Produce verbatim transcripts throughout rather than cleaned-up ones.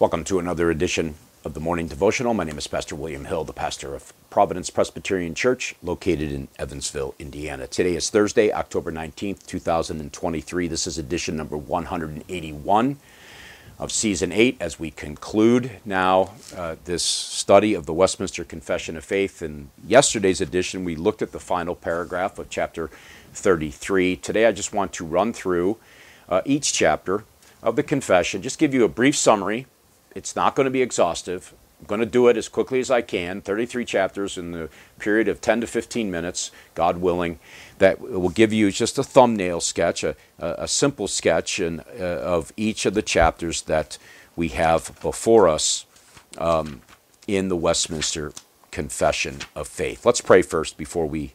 Welcome to another edition of the Morning Devotional. My name is Pastor William Hill, the pastor of Providence Presbyterian Church, located in Evansville, Indiana. Today is Thursday, October nineteenth, two thousand twenty-three. This is edition number one hundred eighty-one of Season eight, as we conclude now uh, this study of the Westminster Confession of Faith. In yesterday's edition, we looked at the final paragraph of chapter thirty-three. Today, I just want to run through uh, each chapter of the confession, just give you a brief summary. It's not going to be exhaustive. I'm going to do it as quickly as I can, thirty-three chapters in the period of ten to fifteen minutes, God willing. That will give you just a thumbnail sketch, a, a simple sketch in, uh, of each of the chapters that we have before us um, in the Westminster Confession of Faith. Let's pray first before we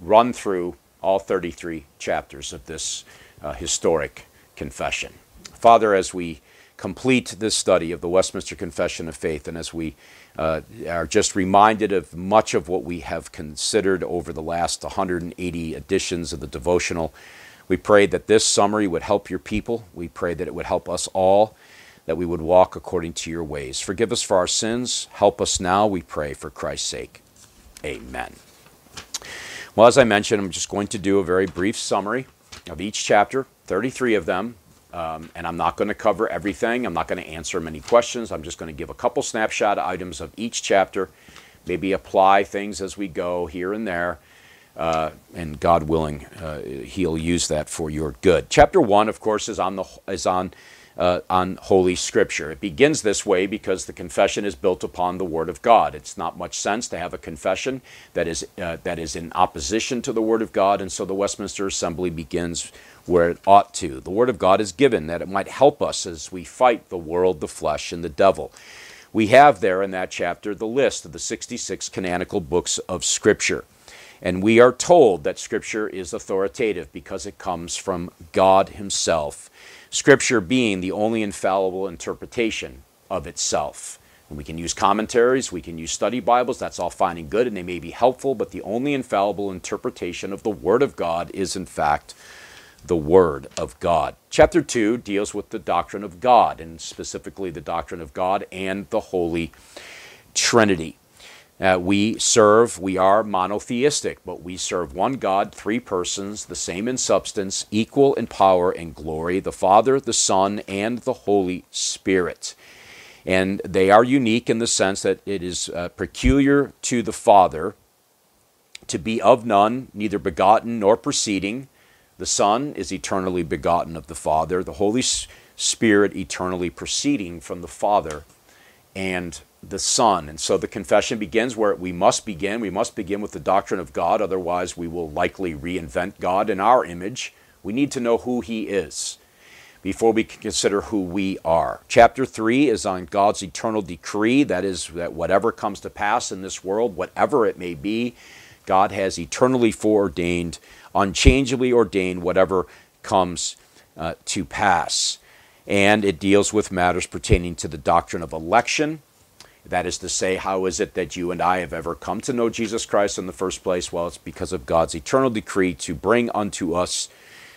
run through all thirty-three chapters of this uh, historic confession. Father, as we complete this study of the Westminster Confession of Faith, and as we uh, are just reminded of much of what we have considered over the last one hundred eighty editions of the devotional, we pray that this summary would help your people. We pray that it would help us all, that we would walk according to your ways. Forgive us for our sins. Help us now, we pray, for Christ's sake. Amen. Well, as I mentioned, I'm just going to do a very brief summary of each chapter, thirty-three of them. Um, and I'm not going to cover everything. I'm not going to answer many questions. I'm just going to give a couple snapshot items of each chapter, maybe apply things as we go here and there, uh, and God willing, uh, He'll use that for your good. Chapter one, of course, is on the is on uh, on Holy Scripture. It begins this way because the confession is built upon the Word of God. It's not much sense to have a confession that is uh, that is in opposition to the Word of God, and so the Westminster Assembly begins where it ought to. The Word of God is given that it might help us as we fight the world, the flesh, and the devil. We have there in that chapter the list of the sixty-six canonical books of Scripture. And we are told that Scripture is authoritative because it comes from God Himself, Scripture being the only infallible interpretation of itself. And we can use commentaries, we can use study Bibles, that's all fine and good, and they may be helpful, but the only infallible interpretation of the Word of God is, in fact, the Word of God. Chapter two deals with the doctrine of God, and specifically the doctrine of God and the Holy Trinity. Uh, we serve, we are monotheistic, but we serve one God, three persons, the same in substance, equal in power and glory, the Father, the Son, and the Holy Spirit. And they are unique in the sense that it is uh, peculiar to the Father to be of none, neither begotten nor proceeding. The Son is eternally begotten of the Father, the Holy Spirit eternally proceeding from the Father and the Son. And so the confession begins where we must begin. We must begin with the doctrine of God, otherwise we will likely reinvent God in our image. We need to know who He is before we can consider who we are. Chapter three is on God's eternal decree, that is, that whatever comes to pass in this world, whatever it may be, God has eternally foreordained, unchangeably ordained whatever comes uh, to pass. And it deals with matters pertaining to the doctrine of election. That is to say, how is it that you and I have ever come to know Jesus Christ in the first place? Well, it's because of God's eternal decree to bring unto us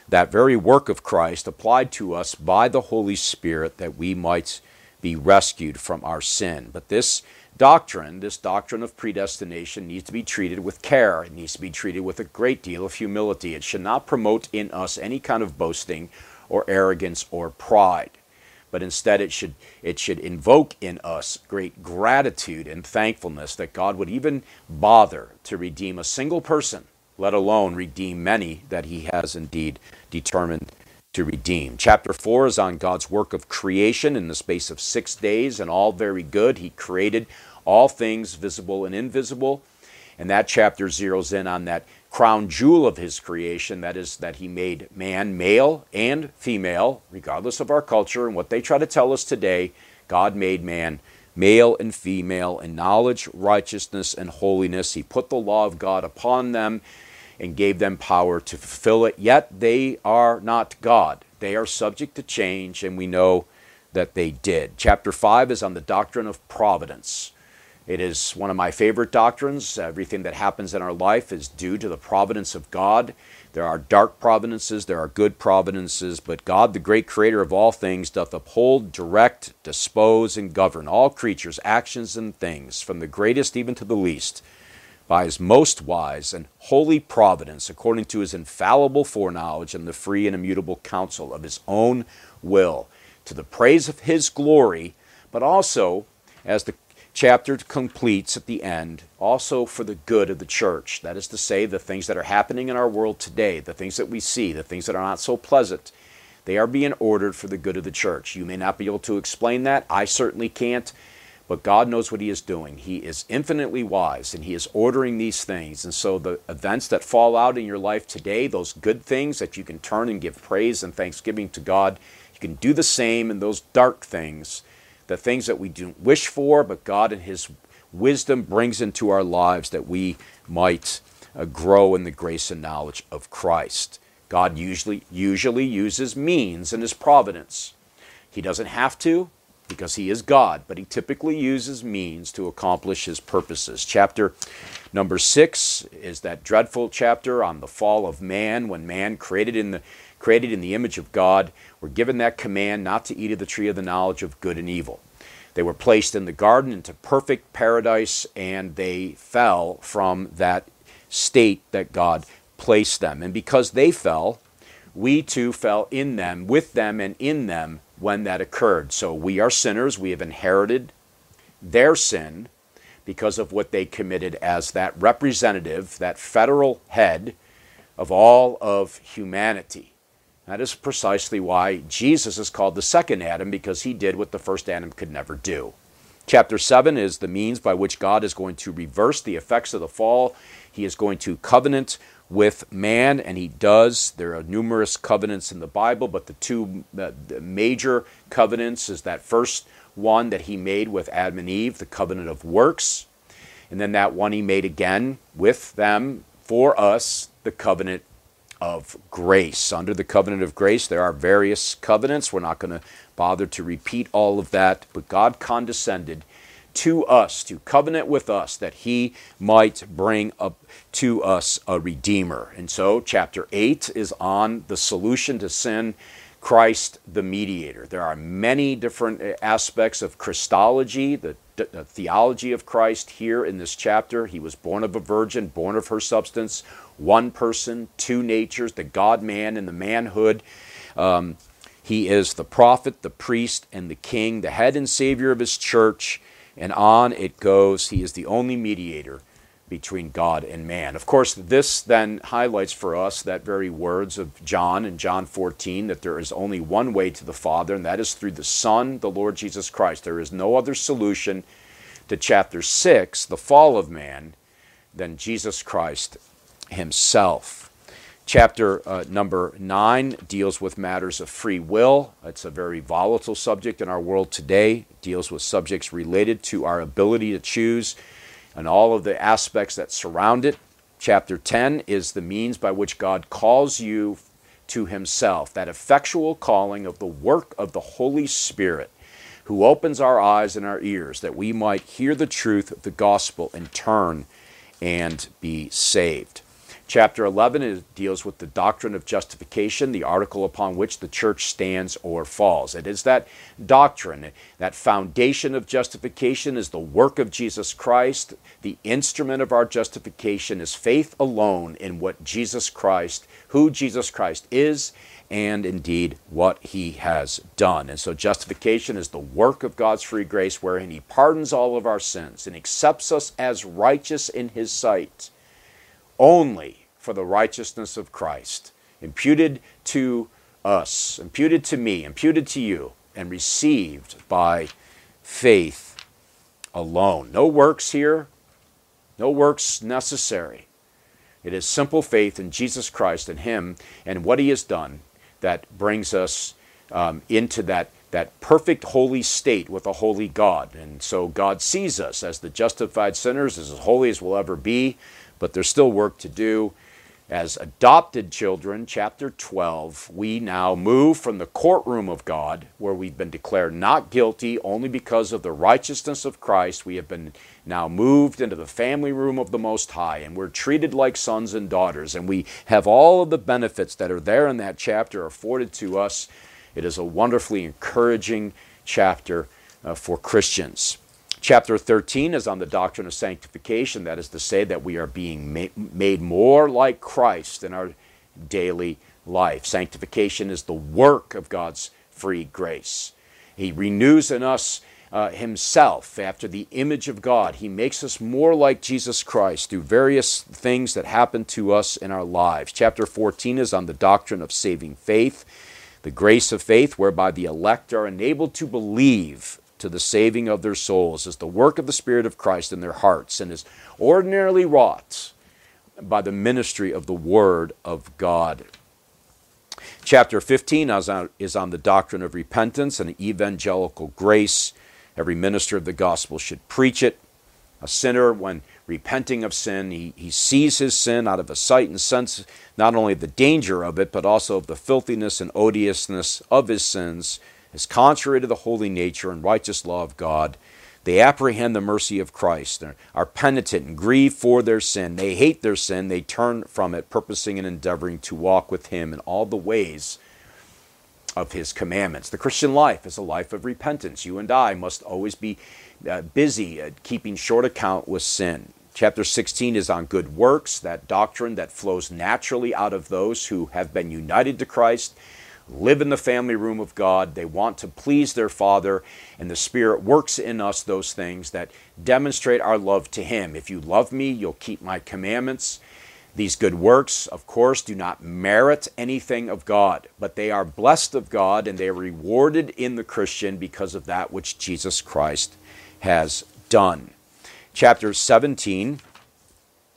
that very work of Christ applied to us by the Holy Spirit that we might be rescued from our sin. But this doctrine, this doctrine of predestination needs to be treated with care. It needs to be treated with a great deal of humility. It should not promote in us any kind of boasting or arrogance or pride, but instead it should, it should invoke in us great gratitude and thankfulness that God would even bother to redeem a single person, let alone redeem many that He has indeed determined to redeem. Chapter four is on God's work of creation in the space of six days, and all very good. He created all things visible and invisible, and that chapter zeroes in on that crown jewel of His creation, that is, that He made man, male and female, regardless of our culture and what they try to tell us today. God made man, male and female, in knowledge, righteousness, and holiness. He put the law of God upon them and gave them power to fulfill it, yet they are not God. They are subject to change, and we know that they did. Chapter five is on the doctrine of providence. It is one of my favorite doctrines. Everything that happens in our life is due to the providence of God. There are dark providences, there are good providences, but God, the great creator of all things, doth uphold, direct, dispose, and govern all creatures, actions, and things, from the greatest even to the least, by his most wise and holy providence, according to his infallible foreknowledge and the free and immutable counsel of his own will, to the praise of his glory, but also, as the chapter completes at the end, also for the good of the church. That is to say, the things that are happening in our world today, the things that we see, the things that are not so pleasant, they are being ordered for the good of the church. You may not be able to explain that. I certainly can't. But God knows what he is doing. He is infinitely wise, and he is ordering these things. And so the events that fall out in your life today, those good things that you can turn and give praise and thanksgiving to God, you can do the same in those dark things, the things that we don't wish for, but God in his wisdom brings into our lives that we might uh, grow in the grace and knowledge of Christ. God usually, usually uses means in his providence. He doesn't have to, because he is God, but he typically uses means to accomplish his purposes. Chapter number six is that dreadful chapter on the fall of man, when man, created in the created in the image of God, were given that command not to eat of the tree of the knowledge of good and evil. They were placed in the garden into perfect paradise, and they fell from that state that God placed them. And because they fell, we too fell in them, with them, and in them when that occurred. So we are sinners. We have inherited their sin because of what they committed as that representative, that federal head of all of humanity. That is precisely why Jesus is called the second Adam, because he did what the first Adam could never do. Chapter seven is the means by which God is going to reverse the effects of the fall. He is going to covenant with man, and he does. There are numerous covenants in the Bible, but the two uh, the major covenants is that first one that he made with Adam and Eve, the covenant of works, and then that one he made again with them for us, the covenant of grace. Under the covenant of grace, there are various covenants. We're not going to bother to repeat all of that, but God condescended to us, to covenant with us, that he might bring up to us a Redeemer. And so chapter eight is on the solution to sin, Christ the mediator. There are many different aspects of Christology, the, the theology of Christ here in this chapter. He was born of a virgin, born of her substance, one person, two natures, the God-man and the manhood. Um, he is the prophet, the priest, and the king, the head and savior of his church. And on it goes. He is the only mediator between God and man. Of course, this then highlights for us that very words of John in John fourteen, that there is only one way to the Father, and that is through the Son, the Lord Jesus Christ. There is no other solution to chapter six, the fall of man, than Jesus Christ himself. Chapter uh, number nine deals with matters of free will. It's a very volatile subject in our world today. It deals with subjects related to our ability to choose and all of the aspects that surround it. Chapter ten is the means by which God calls you to himself, that effectual calling of the work of the Holy Spirit, who opens our eyes and our ears that we might hear the truth of the gospel and turn and be saved. Chapter eleven it deals with the doctrine of justification, the article upon which the church stands or falls. It is that doctrine, that foundation of justification is the work of Jesus Christ. The instrument of our justification is faith alone in what Jesus Christ, who Jesus Christ is, and indeed what he has done. And so justification is the work of God's free grace, wherein he pardons all of our sins and accepts us as righteous in his sight, only for the righteousness of Christ, imputed to us, imputed to me, imputed to you, and received by faith alone. No works here, no works necessary. It is simple faith in Jesus Christ and him and what he has done that brings us um, into that that perfect holy state with a holy God. And so God sees us as the justified sinners, as holy as we'll ever be, but there's still work to do. As adopted children, chapter twelve, we now move from the courtroom of God, where we've been declared not guilty only because of the righteousness of Christ. We have been now moved into the family room of the Most High, and we're treated like sons and daughters, and we have all of the benefits that are there in that chapter afforded to us. It is a wonderfully encouraging chapter uh, for Christians. Chapter thirteen is on the doctrine of sanctification, that is to say that we are being ma- made more like Christ in our daily life. Sanctification is the work of God's free grace. He renews in us uh, himself after the image of God. He makes us more like Jesus Christ through various things that happen to us in our lives. Chapter fourteen is on the doctrine of saving faith, the grace of faith whereby the elect are enabled to believe to the saving of their souls is the work of the Spirit of Christ in their hearts and is ordinarily wrought by the ministry of the Word of God. Chapter fifteen is on the doctrine of repentance and evangelical grace. Every minister of the gospel should preach it. A sinner, when repenting of sin, he, he sees his sin out of a sight and sense, not only the danger of it, but also of the filthiness and odiousness of his sins, is contrary to the holy nature and righteous law of God. They apprehend the mercy of Christ, are penitent and grieve for their sin. They hate their sin. They turn from it, purposing and endeavoring to walk with him in all the ways of his commandments. The Christian life is a life of repentance. You and I must always be uh, busy at keeping short account with sin. Chapter sixteen is on good works, that doctrine that flows naturally out of those who have been united to Christ, live in the family room of God. They want to please their Father, and the Spirit works in us those things that demonstrate our love to him. If you love me, you'll keep my commandments. These good works, of course, do not merit anything of God, but they are blessed of God, and they are rewarded in the Christian because of that which Jesus Christ has done. Chapter seventeen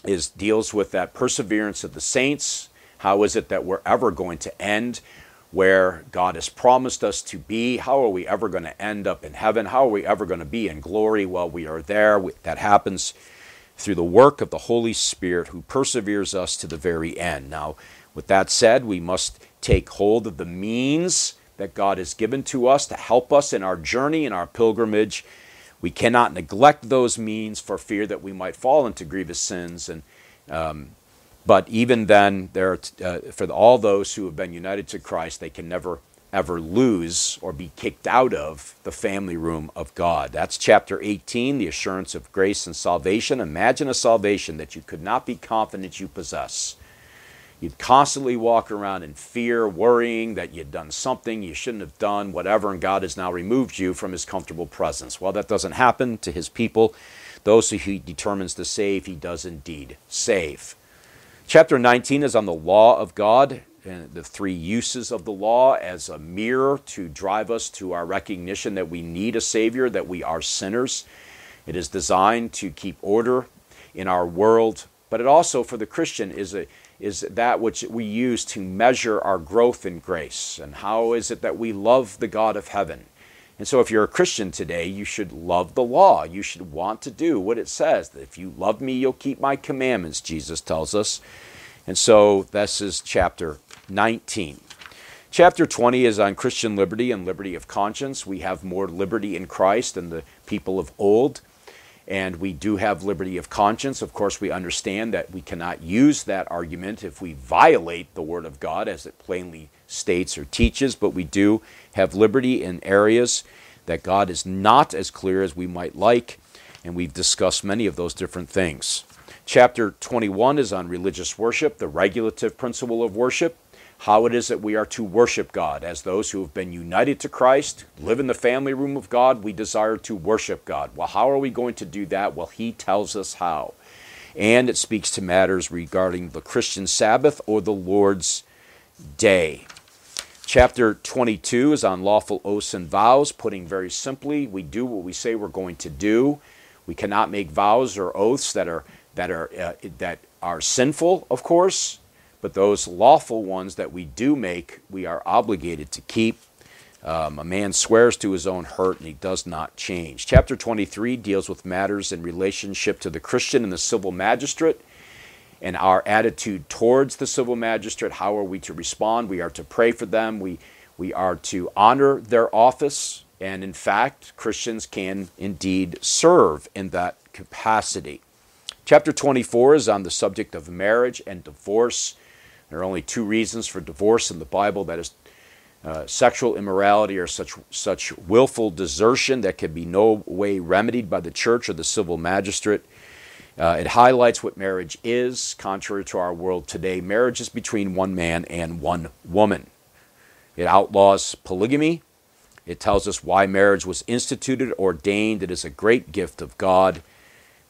is deals with that perseverance of the saints. How is it that we're ever going to end where God has promised us to be? How are we ever going to end up in heaven? How are we ever going to be in glory while we are there? That happens through the work of the Holy Spirit who perseveres us to the very end. Now, with that said, we must take hold of the means that God has given to us to help us in our journey, in our pilgrimage. We cannot neglect those means for fear that we might fall into grievous sins and um But even then, there are, uh, for all those who have been united to Christ, they can never, ever lose or be kicked out of the family room of God. That's chapter eighteen, the assurance of grace and salvation. Imagine a salvation that you could not be confident you possess. You'd constantly walk around in fear, worrying that you'd done something you shouldn't have done, whatever, and God has now removed you from his comfortable presence. Well, that doesn't happen to his people. Those who he determines to save, he does indeed save. Chapter nineteen is on the law of God and the three uses of the law as a mirror to drive us to our recognition that we need a Savior, that we are sinners. It is designed to keep order in our world, but it also for the Christian is a, is that which we use to measure our growth in grace. And how is it that we love the God of heaven? And so if you're a Christian today, you should love the law. You should want to do what it says, that if you love me, you'll keep my commandments, Jesus tells us. And so this is chapter nineteen. Chapter twenty is on Christian liberty and liberty of conscience. We have more liberty in Christ than the people of old, and we do have liberty of conscience. Of course, we understand that we cannot use that argument if we violate the Word of God, as it plainly states or teaches, but we do have liberty in areas that God is not as clear as we might like, and we've discussed many of those different things. Chapter twenty-one is on religious worship, the regulative principle of worship, how it is that we are to worship God. As those who have been united to Christ, live in the family room of God, we desire to worship God. Well, how are we going to do that? Well, he tells us how. And it speaks to matters regarding the Christian Sabbath or the Lord's Day. Chapter twenty-two is on lawful oaths and vows. Putting very simply, we do what we say we're going to do. We cannot make vows or oaths that are that are uh, that are sinful, of course, but those lawful ones that we do make, we are obligated to keep. Um, a man swears to his own hurt, and he does not change. Chapter twenty-three deals with matters in relationship to the Christian and the civil magistrate. and our attitude towards the civil magistrate. How are we to respond? We are to pray for them. We, we are to honor their office. And in fact, Christians can indeed serve in that capacity. Chapter twenty-four is on the subject of marriage and divorce. There are only two reasons for divorce in the Bible. That is uh, sexual immorality or such, such willful desertion that can be no way remedied by the church or the civil magistrate. Uh, it highlights what marriage is. Contrary to our world today, marriage is between one man and one woman. It outlaws polygamy. It tells us why marriage was instituted, ordained. It is a great gift of God.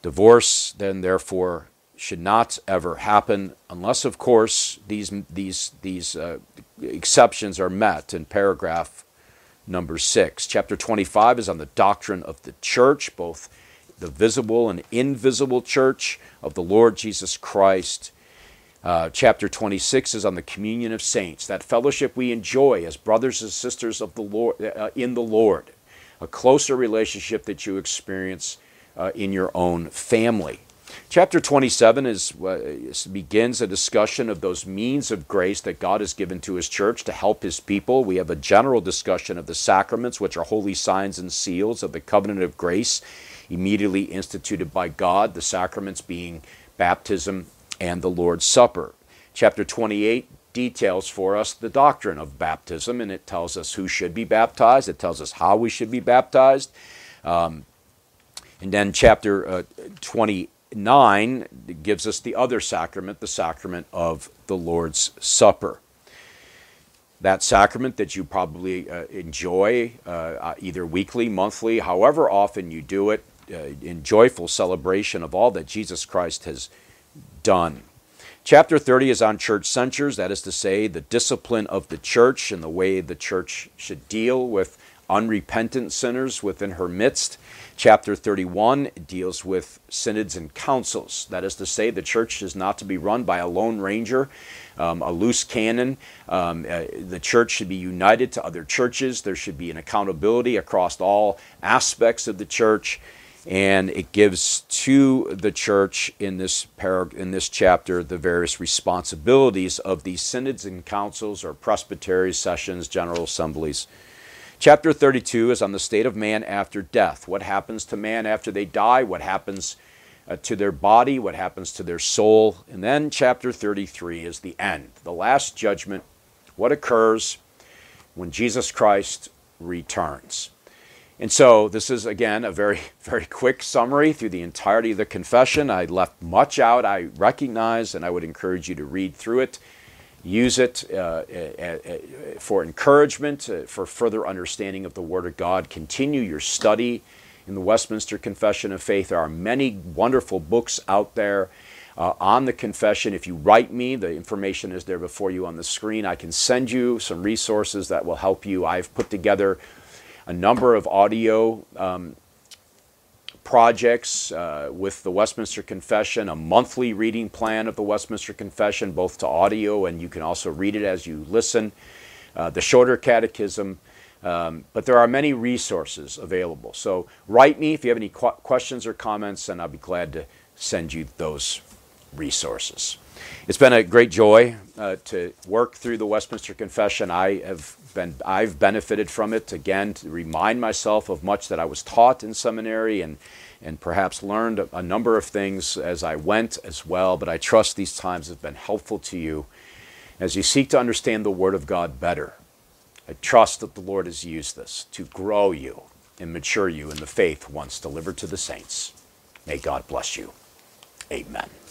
Divorce, then, therefore, should not ever happen unless, of course, these these these uh, exceptions are met in paragraph number six. Chapter twenty-five is on the doctrine of the church, both the visible and invisible church of the Lord Jesus Christ. Uh, chapter twenty-six is on the communion of saints, that fellowship we enjoy as brothers and sisters of the Lord uh, in the Lord, a closer relationship that you experience Uh, in your own family. Chapter twenty-seven is, uh, begins a discussion of those means of grace that God has given to His church to help His people. We have a general discussion of the sacraments, which are holy signs and seals of the covenant of grace immediately instituted by God, the sacraments being baptism and the Lord's Supper. Chapter twenty-eight details for us the doctrine of baptism, and it tells us who should be baptized. It tells us how we should be baptized. Um, And then chapter uh, twenty-nine gives us the other sacrament, the sacrament of the Lord's Supper. That sacrament that you probably uh, enjoy uh, either weekly, monthly, however often you do it, uh, in joyful celebration of all that Jesus Christ has done. Chapter thirty is on church censures, that is to say, the discipline of the church and the way the church should deal with unrepentant sinners within her midst. Chapter thirty-one deals with synods and councils. That is to say, the church is not to be run by a lone ranger, um, a loose cannon. Um, uh, the church should be united to other churches. There should be an accountability across all aspects of the church. And it gives to the church in this parag- in this chapter the various responsibilities of these synods and councils or presbytery sessions, general assemblies. Chapter thirty-two is on the state of man after death. What happens to man after they die? What happens uh, to their body? What happens to their soul? And then chapter thirty-three is the end, the last judgment, what occurs when Jesus Christ returns. And so this is, again, a very, very quick summary through the entirety of the confession. I left much out, I recognize, and I would encourage you to read through it. Use it uh, for encouragement, for further understanding of the Word of God. Continue your study in the Westminster Confession of Faith. There are many wonderful books out there uh, on the confession. If you write me, the information is there before you on the screen. I can send you some resources that will help you. I've put together a number of audio um, projects uh, with the Westminster Confession, a monthly reading plan of the Westminster Confession, both to audio and you can also read it as you listen, uh, the shorter catechism, um, but there are many resources available. So write me if you have any qu- questions or comments, and I'll be glad to send you those resources. It's been a great joy uh, to work through the Westminster Confession. I have been, I've benefited from it, again, to remind myself of much that I was taught in seminary and, and perhaps learned a, a number of things as I went as well. But I trust these times have been helpful to you as you seek to understand the Word of God better. I trust that the Lord has used this to grow you and mature you in the faith once delivered to the saints. May God bless you. Amen.